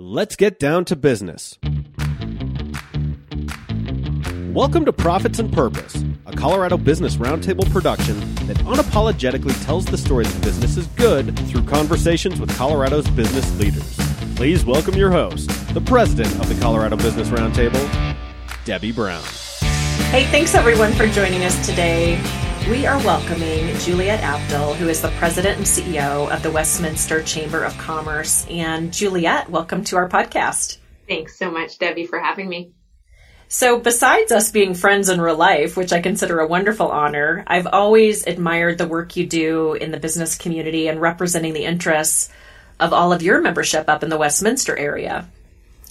Let's get down to business. Welcome to Profits and Purpose, a Colorado Business Roundtable production that unapologetically tells the story that business is good through conversations with Colorado's business leaders. Please welcome your host, the president of the Colorado Business Roundtable, Debbie Brown. Hey, thanks everyone for joining us today. We are welcoming Juliette Abdel, who is the president and CEO of the Westminster Chamber of Commerce. And Juliette, welcome to our podcast. Thanks so much, Debbie, for having me. So besides us being friends in real life, which I consider a wonderful honor, I've always admired the work you do in the business community and representing the interests of all of your membership up in the Westminster area.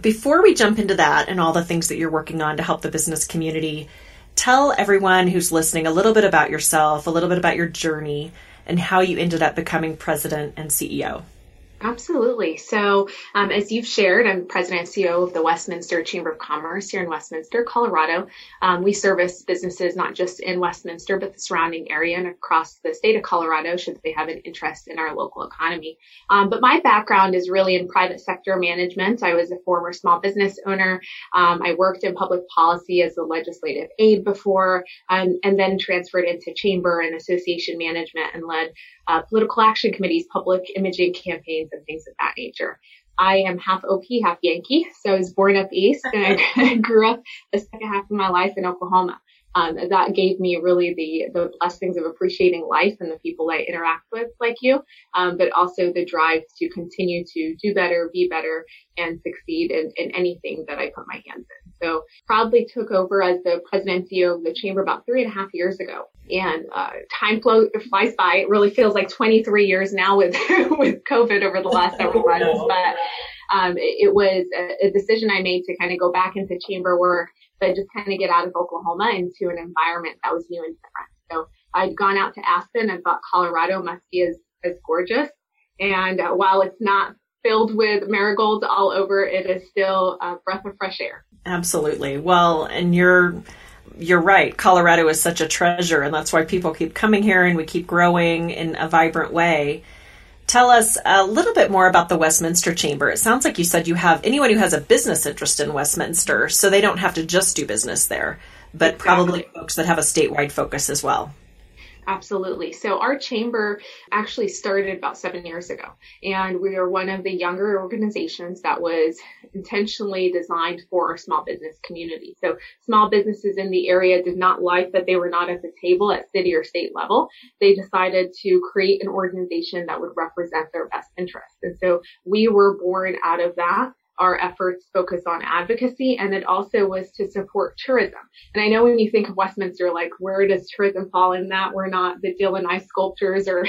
Before we jump into that and all the things that you're working on to help the business community, tell everyone who's listening a little bit about yourself, a little bit about your journey, and how you ended up becoming president and CEO. Absolutely. So as you've shared, I'm president and CEO of the Westminster Chamber of Commerce here in Westminster, Colorado. We service businesses not just in Westminster, but the surrounding area and across the state of Colorado should they have an interest in our local economy. But my background is really in private sector management. I was a former small business owner. I worked in public policy as a legislative aide before, and then transferred into chamber and association management and led political action committees, public imaging campaigns, and things of that nature. I am half OP, half Yankee, so I was born up east, and I grew up the second half of my life in Oklahoma. That gave me really the blessings of appreciating life and the people I interact with, like you, but also the drive to continue to do better, be better, and succeed in anything that I put my hands in. So proudly took over as the president and CEO of the chamber about 3.5 years ago. And time flies by. It really feels like 23 years now with with COVID over the last several months. But it was a decision I made to kind of go back into chamber work, but just kind of get out of Oklahoma into an environment that was new and different. So I'd gone out to Aspen and thought Colorado must be as gorgeous. And while it's not filled with marigolds all over, it is still a breath of fresh air. Absolutely. Well, and you're right. Colorado is such a treasure, and that's why people keep coming here and we keep growing in a vibrant way. Tell us a little bit more about the Westminster Chamber. It sounds like you said you have anyone who has a business interest in Westminster, so they don't have to just do business there, but probably folks that have a statewide focus as well. Absolutely. So our chamber actually started about 7 years ago, and we are one of the younger organizations that was intentionally designed for our small business community. So small businesses in the area did not like that they were not at the table at city or state level. They decided to create an organization that would represent their best interests. And so we were born out of that. Our efforts focus on advocacy, and it also was to support tourism. And I know when you think of Westminster, like, where does tourism fall in that? We're not the Dylan ice sculptures or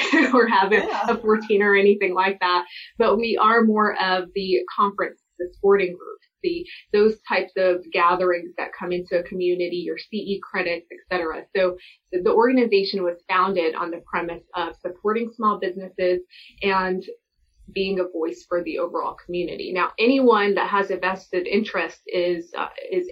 having a 14 or anything like that, but we are more of the conference, the sporting group, those types of gatherings that come into a community, your CE credits, etc. So the organization was founded on the premise of supporting small businesses and being a voice for the overall community. Now, anyone that has a vested interest is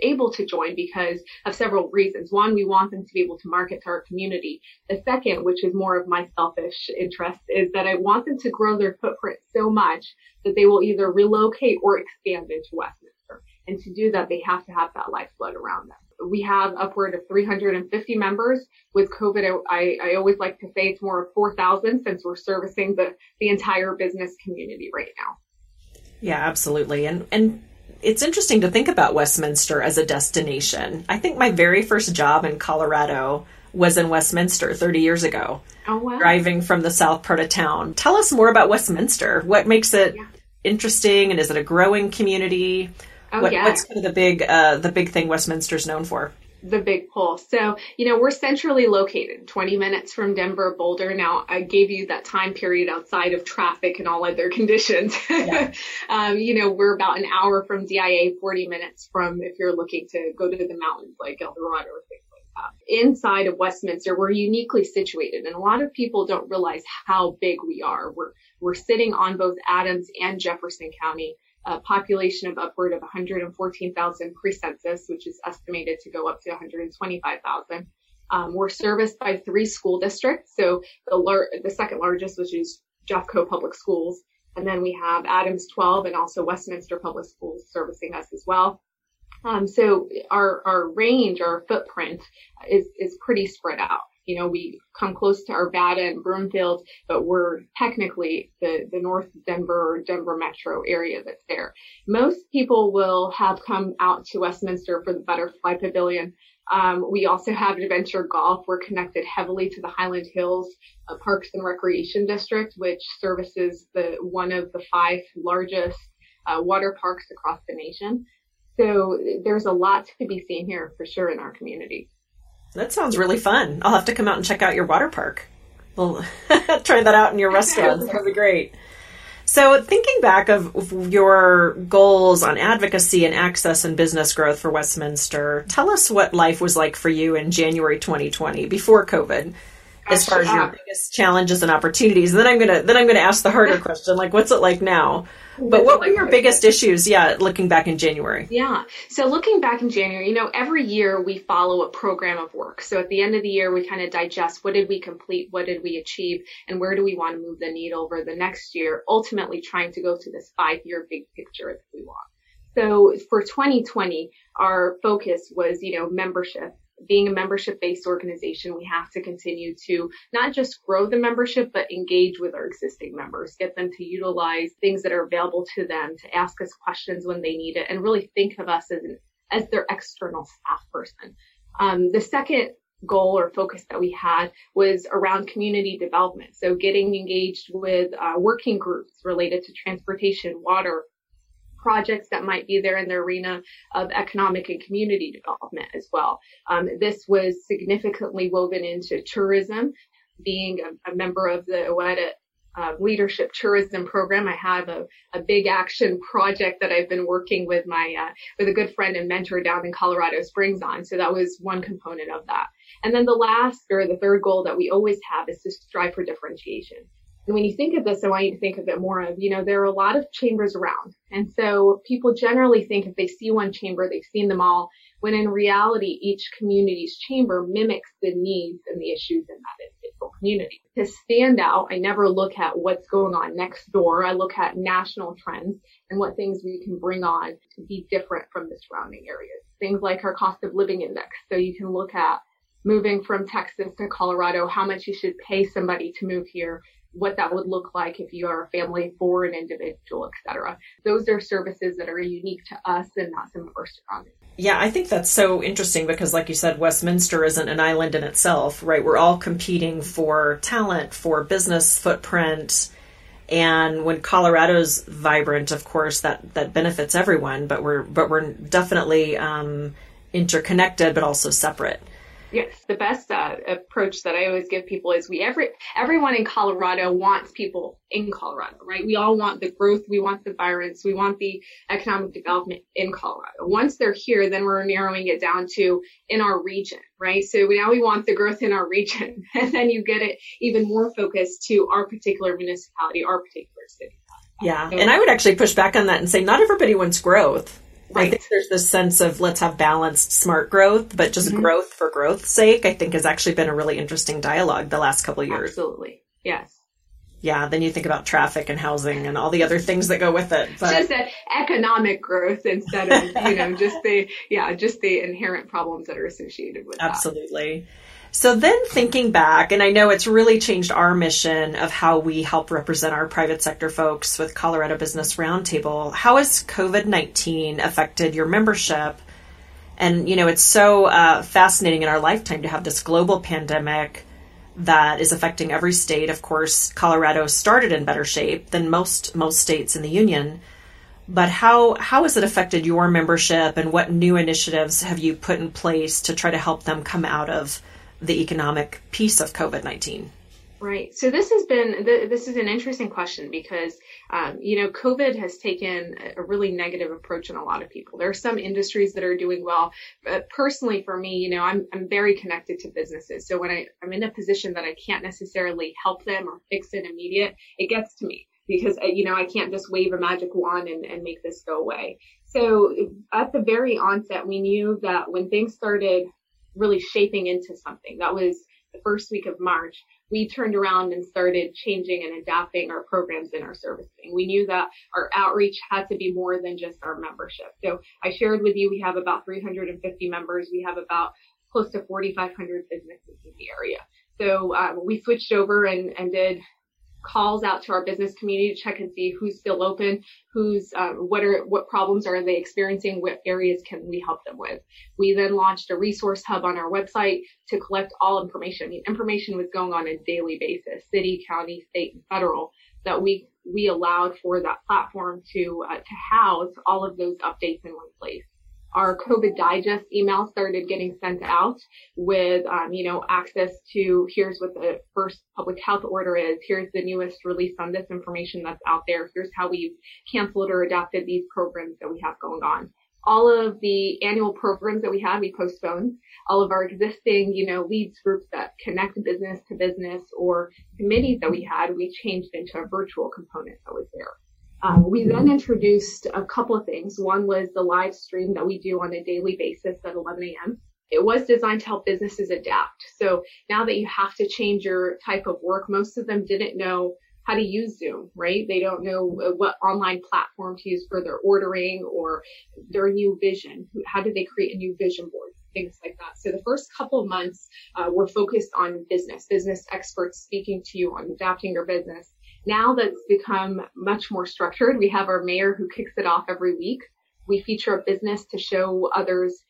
able to join because of several reasons. One, we want them to be able to market to our community. The second, which is more of my selfish interest, is that I want them to grow their footprint so much that they will either relocate or expand into Westminster. And to do that, they have to have that lifeblood around them. We have upward of 350 members. With COVID, I always like to say it's more of 4,000 since we're servicing the entire business community right now. Yeah, absolutely. And it's interesting to think about Westminster as a destination. I think my very first job in Colorado was in Westminster 30 years ago. Oh, wow. Driving from the south part of town. Tell us more about Westminster. What makes it interesting, and is it a growing community? Oh, What's kind of the big thing Westminster's known for? The big pull. So, we're centrally located, 20 minutes from Denver, Boulder. Now, I gave you that time period outside of traffic and all other conditions. Yeah. We're about an hour from DIA, 40 minutes from if you're looking to go to the mountains like El Dorado or things like that. Inside of Westminster, we're uniquely situated, and a lot of people don't realize how big we are. We're sitting on both Adams and Jefferson County. A population of upward of 114,000 pre-census, which is estimated to go up to 125,000. We're serviced by 3 school districts. So the second largest, which is Jeffco Public Schools, And then we have Adams 12 and also Westminster Public Schools servicing us as well. So our range, our footprint is pretty spread out. You know, we come close to Arvada and Broomfield, but we're technically the North Denver metro area that's there. Most people will have come out to Westminster for the Butterfly Pavilion. We also have Adventure Golf. We're connected heavily to the Highland Hills Parks and Recreation District, which services one of the 5 largest water parks across the nation. So there's a lot to be seen here for sure in our community. That sounds really fun. I'll have to come out and check out your water park. We'll try that out in your restaurant. That'd be great. So thinking back of your goals on advocacy and access and business growth for Westminster, tell us what life was like for you in January 2020 before COVID, as far as your biggest challenges and opportunities. And then I'm gonna ask the harder question, like what's it like now? But what were your biggest issues? Yeah, looking back in January. Yeah. So looking back in January, you know, every year we follow a program of work. So at the end of the year, we kind of digest what did we complete, what did we achieve, and where do we want to move the needle over the next year, ultimately trying to go to this 5-year big picture if we want. So for 2020, our focus was, you know, membership. Being a membership-based organization, we have to continue to not just grow the membership, but engage with our existing members, get them to utilize things that are available to them, to ask us questions when they need it, and really think of us as their external staff person. The second goal or focus that we had was around community development, so getting engaged with working groups related to transportation, water, projects that might be there in the arena of economic and community development as well. This was significantly woven into tourism. Being a member of the OEDIT leadership tourism program, I have a big action project that I've been working with with a good friend and mentor down in Colorado Springs on. So that was one component of that. And then the third goal that we always have is to strive for differentiation. And when you think of this, I want you to think of it more of, you know, there are a lot of chambers around. And so people generally think if they see one chamber, they've seen them all, when in reality, each community's chamber mimics the needs and the issues in that individual community. To stand out, I never look at what's going on next door. I look at national trends and what things we can bring on to be different from the surrounding areas. Things like our cost of living index. So you can look at moving from Texas to Colorado, how much you should pay somebody to move here, what that would look like if you are a family for an individual, et cetera. Those are services that are unique to us and not some of our surroundings. Yeah, I think that's so interesting because, like you said, Westminster isn't an island in itself, right? We're all competing for talent, for business footprint. And when Colorado's vibrant, of course, that benefits everyone, but we're definitely interconnected, but also separate. Yes, the best approach that I always give people is everyone in Colorado wants people in Colorado, right? We all want the growth, we want the vibrance, we want the economic development in Colorado. Once they're here, then we're narrowing it down to in our region, right? So now we want the growth in our region, and then you get it even more focused to our particular municipality, our particular city. Yeah, and I would actually push back on that and say not everybody wants growth. Right. I think there's this sense of let's have balanced, smart growth, but just growth for growth's sake, I think has actually been a really interesting dialogue the last couple of years. Absolutely. Yes. Yeah. Then you think about traffic and housing and all the other things that go with it. But just that economic growth instead of, you know, just the inherent problems that are associated with that. Absolutely. So then thinking back, and I know it's really changed our mission of how we help represent our private sector folks with Colorado Business Roundtable, how has COVID-19 affected your membership? And, you know, it's so fascinating in our lifetime to have this global pandemic that is affecting every state. Of course, Colorado started in better shape than most states in the union. But how has it affected your membership and what new initiatives have you put in place to try to help them come out of the economic piece of COVID-19? Right. So this is an interesting question because, you know, COVID has taken a really negative approach on a lot of people. There are some industries that are doing well. But personally, for me, you know, I'm very connected to businesses. So when I'm in a position that I can't necessarily help them or fix it immediate, it gets to me because, you know, I can't just wave a magic wand and make this go away. So at the very onset, we knew that when things started really shaping into something, that was the first week of March, we turned around and started changing and adapting our programs and our servicing. We knew that our outreach had to be more than just our membership. So I shared with you, we have about 350 members. We have about close to 4,500 businesses in the area. So we switched over and did calls out to our business community to check and see who's still open, who's what problems are they experiencing, what areas can we help them with. We then launched a resource hub on our website to collect all information. I mean, information was going on a daily basis, city, county, state, and federal, that we allowed for that platform to house all of those updates in one place. Our COVID digest email started getting sent out with, access to here's what the first public health order is. Here's the newest release on this information that's out there. Here's how we've canceled or adapted these programs that we have going on. All of the annual programs that we have, we postponed. All of our existing, leads groups that connect business to business or committees that we had, we changed into a virtual component that was there. We then introduced a couple of things. One was the live stream that we do on a daily basis at 11 a.m. It was designed to help businesses adapt. So now that you have to change your type of work, most of them didn't know how to use Zoom, right? They don't know what online platform to use for their ordering or their new vision. How do they create a new vision board? Things like that. So the first couple of months were focused on business experts speaking to you on adapting your business. Now that's become much more structured. We have our mayor who kicks it off every week. We feature a business to show others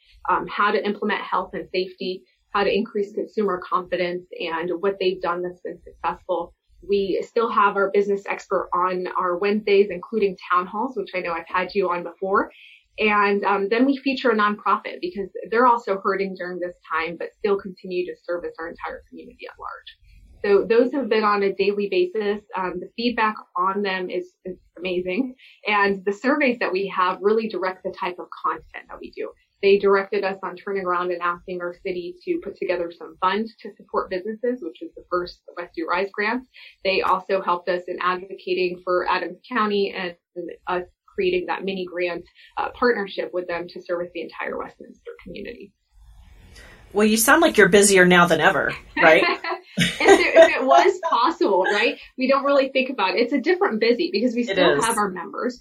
how to implement health and safety, how to increase consumer confidence, and what they've done that's been successful. We still have our business expert on our Wednesdays, including town halls, which I know I've had you on before. And then we feature a nonprofit because they're also hurting during this time, but still continue to service our entire community at large. So those have been on a daily basis. The feedback on them is amazing. And the surveys that we have really direct the type of content that we do. They directed us on turning around and asking our city to put together some funds to support businesses, which is the first Westview Rise grant. They also helped us in advocating for Adams County and us creating that mini grant partnership with them to service the entire Westminster community. Well, you sound like you're busier now than ever, right? If it was possible, right? We don't really think about it. It's a different busy because we still have our members.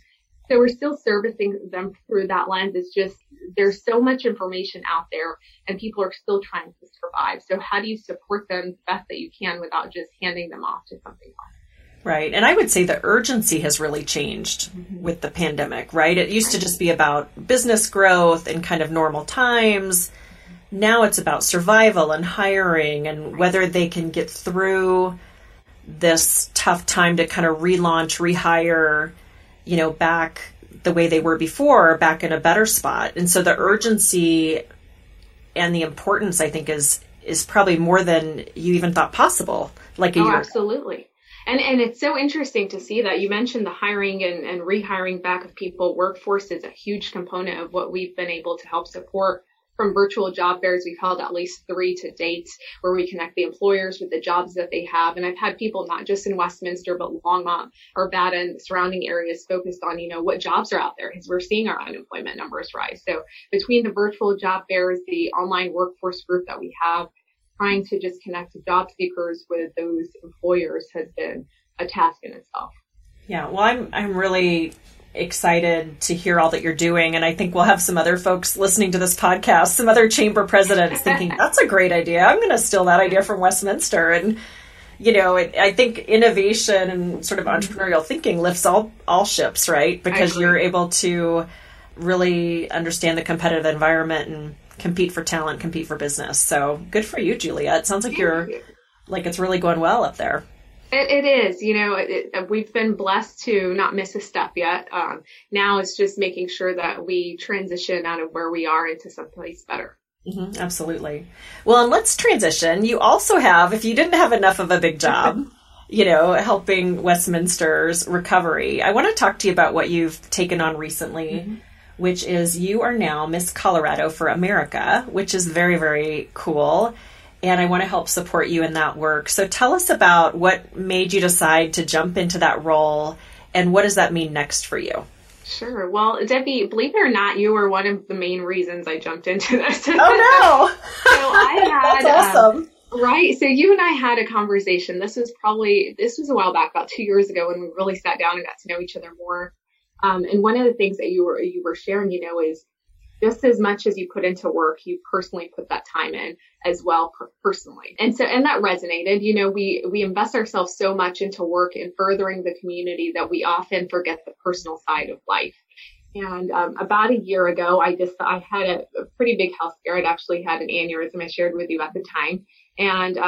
So we're still servicing them through that lens. It's just there's so much information out there and people are still trying to survive. So how do you support them the best that you can without just handing them off to something else? Right. And I would say the urgency has really changed with the pandemic, right? It used to just be about business growth and kind of normal times. Now it's about survival and hiring and whether they can get through this tough time to kind of relaunch, rehire, back the way they were before, back in a better spot. And so the urgency and the importance, I think, is probably more than you even thought possible, like a year ago. Absolutely. And it's so interesting to see that you mentioned the hiring and rehiring back of people. Workforce is a huge component of what we've been able to help support. From virtual job fairs, we've held at least 3 to date where we connect the employers with the jobs that they have. And I've had people not just in Westminster, but Longmont, Arvada, and surrounding areas focused on, what jobs are out there because we're seeing our unemployment numbers rise. So between the virtual job fairs, the online workforce group that we have, trying to just connect job seekers with those employers has been a task in itself. Yeah, well, I'm really excited to hear all that you're doing. And I think we'll have some other folks listening to this podcast, some other chamber presidents thinking, that's a great idea. I'm going to steal that idea from Westminster. And, I think innovation and sort of entrepreneurial thinking lifts all ships, right? Because you're able to really understand the competitive environment and compete for talent, compete for business. So good for you, Juliette. It sounds like it's really going well up there. It is, we've been blessed to not miss a step yet. Now it's just making sure that we transition out of where we are into someplace better. Mm-hmm, absolutely. Well, and let's transition. You also have, if you didn't have enough of a big job, helping Westminster's recovery, I want to talk to you about what you've taken on recently, which is you are now Miss Colorado for America, which is very, very cool. And I want to help support you in that work. So tell us about what made you decide to jump into that role and what does that mean next for you? Sure. Well, Debbie, believe it or not, you were one of the main reasons I jumped into this. Oh, no. So I had, that's awesome. Right. So you and I had a conversation. This was a while back, about 2 years ago, when we really sat down and got to know each other more. And one of the things that you were sharing, is just as much as you put into work, you personally put that time in as well, personally. And that resonated. We invest ourselves so much into work and furthering the community that we often forget the personal side of life. And about a year ago, I had a pretty big health scare. I'd actually had an aneurysm. I shared with you at the time. And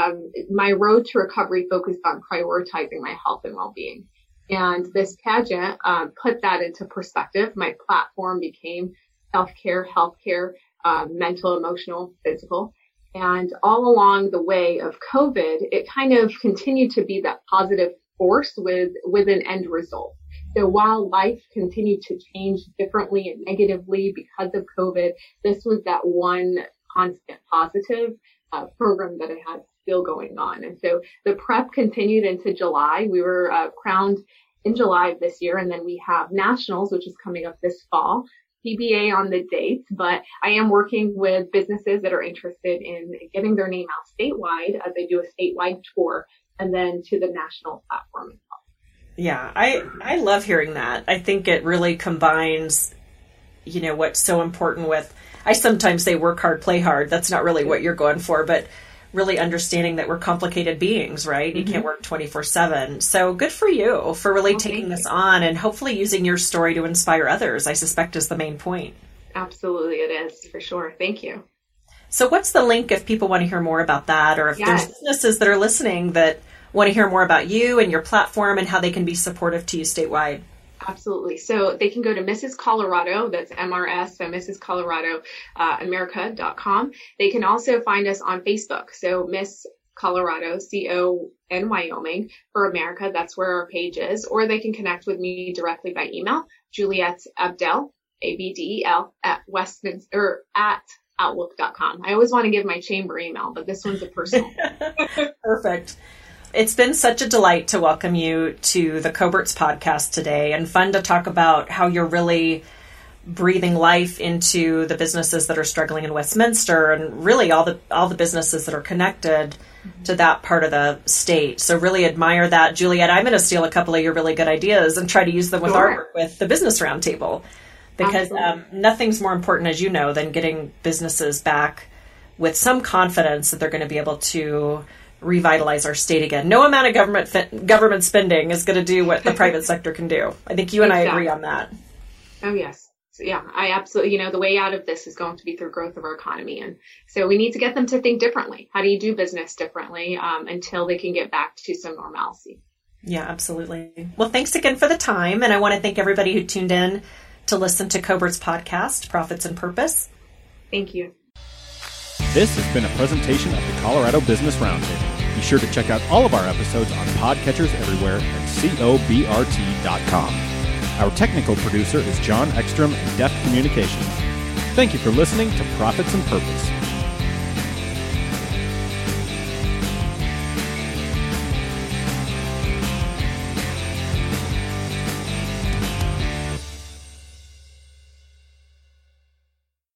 my road to recovery focused on prioritizing my health and well-being. And this pageant put that into perspective. My platform became self-care, healthcare, mental, emotional, physical. And all along the way of COVID, it kind of continued to be that positive force with an end result. So while life continued to change differently and negatively because of COVID, this was that one constant positive program that I had still going on. And so the prep continued into July. We were crowned in July of this year, and then we have nationals, which is coming up this fall. TBA on the dates, but I am working with businesses that are interested in getting their name out statewide as they do a statewide tour and then to the national platform as well. Yeah, I love hearing that. I think it really combines, what's so important with, I sometimes say work hard, play hard. That's not really what you're going for, but really understanding that we're complicated beings, right? Mm-hmm. You can't work 24/7. So good for you for really taking this on and hopefully using your story to inspire others, I suspect is the main point. Absolutely. It is for sure. Thank you. So what's the link if people want to hear more about that, or if there's businesses that are listening that want to hear more about you and your platform and how they can be supportive to you statewide? Absolutely. So they can go to Mrs. Colorado, that's MRS, so Mrs. Colorado America.com. They can also find us on Facebook. So Miss Colorado, CON Wyoming for America, that's where our page is. Or they can connect with me directly by email, Juliette Abdel, ABDEL, at Westminster, or at Outlook.com. I always want to give my chamber email, but this one's a personal. Perfect. It's been such a delight to welcome you to the Coberts podcast today, and fun to talk about how you're really breathing life into the businesses that are struggling in Westminster, and really all the businesses that are connected to that part of the state. So really admire that. Juliette, I'm going to steal a couple of your really good ideas and try to use them with our work with the Business Roundtable, because nothing's more important, as you know, than getting businesses back with some confidence that they're going to be able to revitalize our state again. No amount of government spending is going to do what the private sector can do. I think you and I agree on that. Oh, yes. So, yeah, I absolutely, the way out of this is going to be through growth of our economy. And so we need to get them to think differently. How do you do business differently until they can get back to some normalcy? Yeah, absolutely. Well, thanks again for the time. And I want to thank everybody who tuned in to listen to Cobert's podcast, Profits and Purpose. Thank you. This has been a presentation of the Colorado Business Roundtable. Be sure to check out all of our episodes on podcatchers everywhere at cobrt.com. Our technical producer is John Ekstrom and Deaf Communications. Thank you for listening to Profits and Purpose.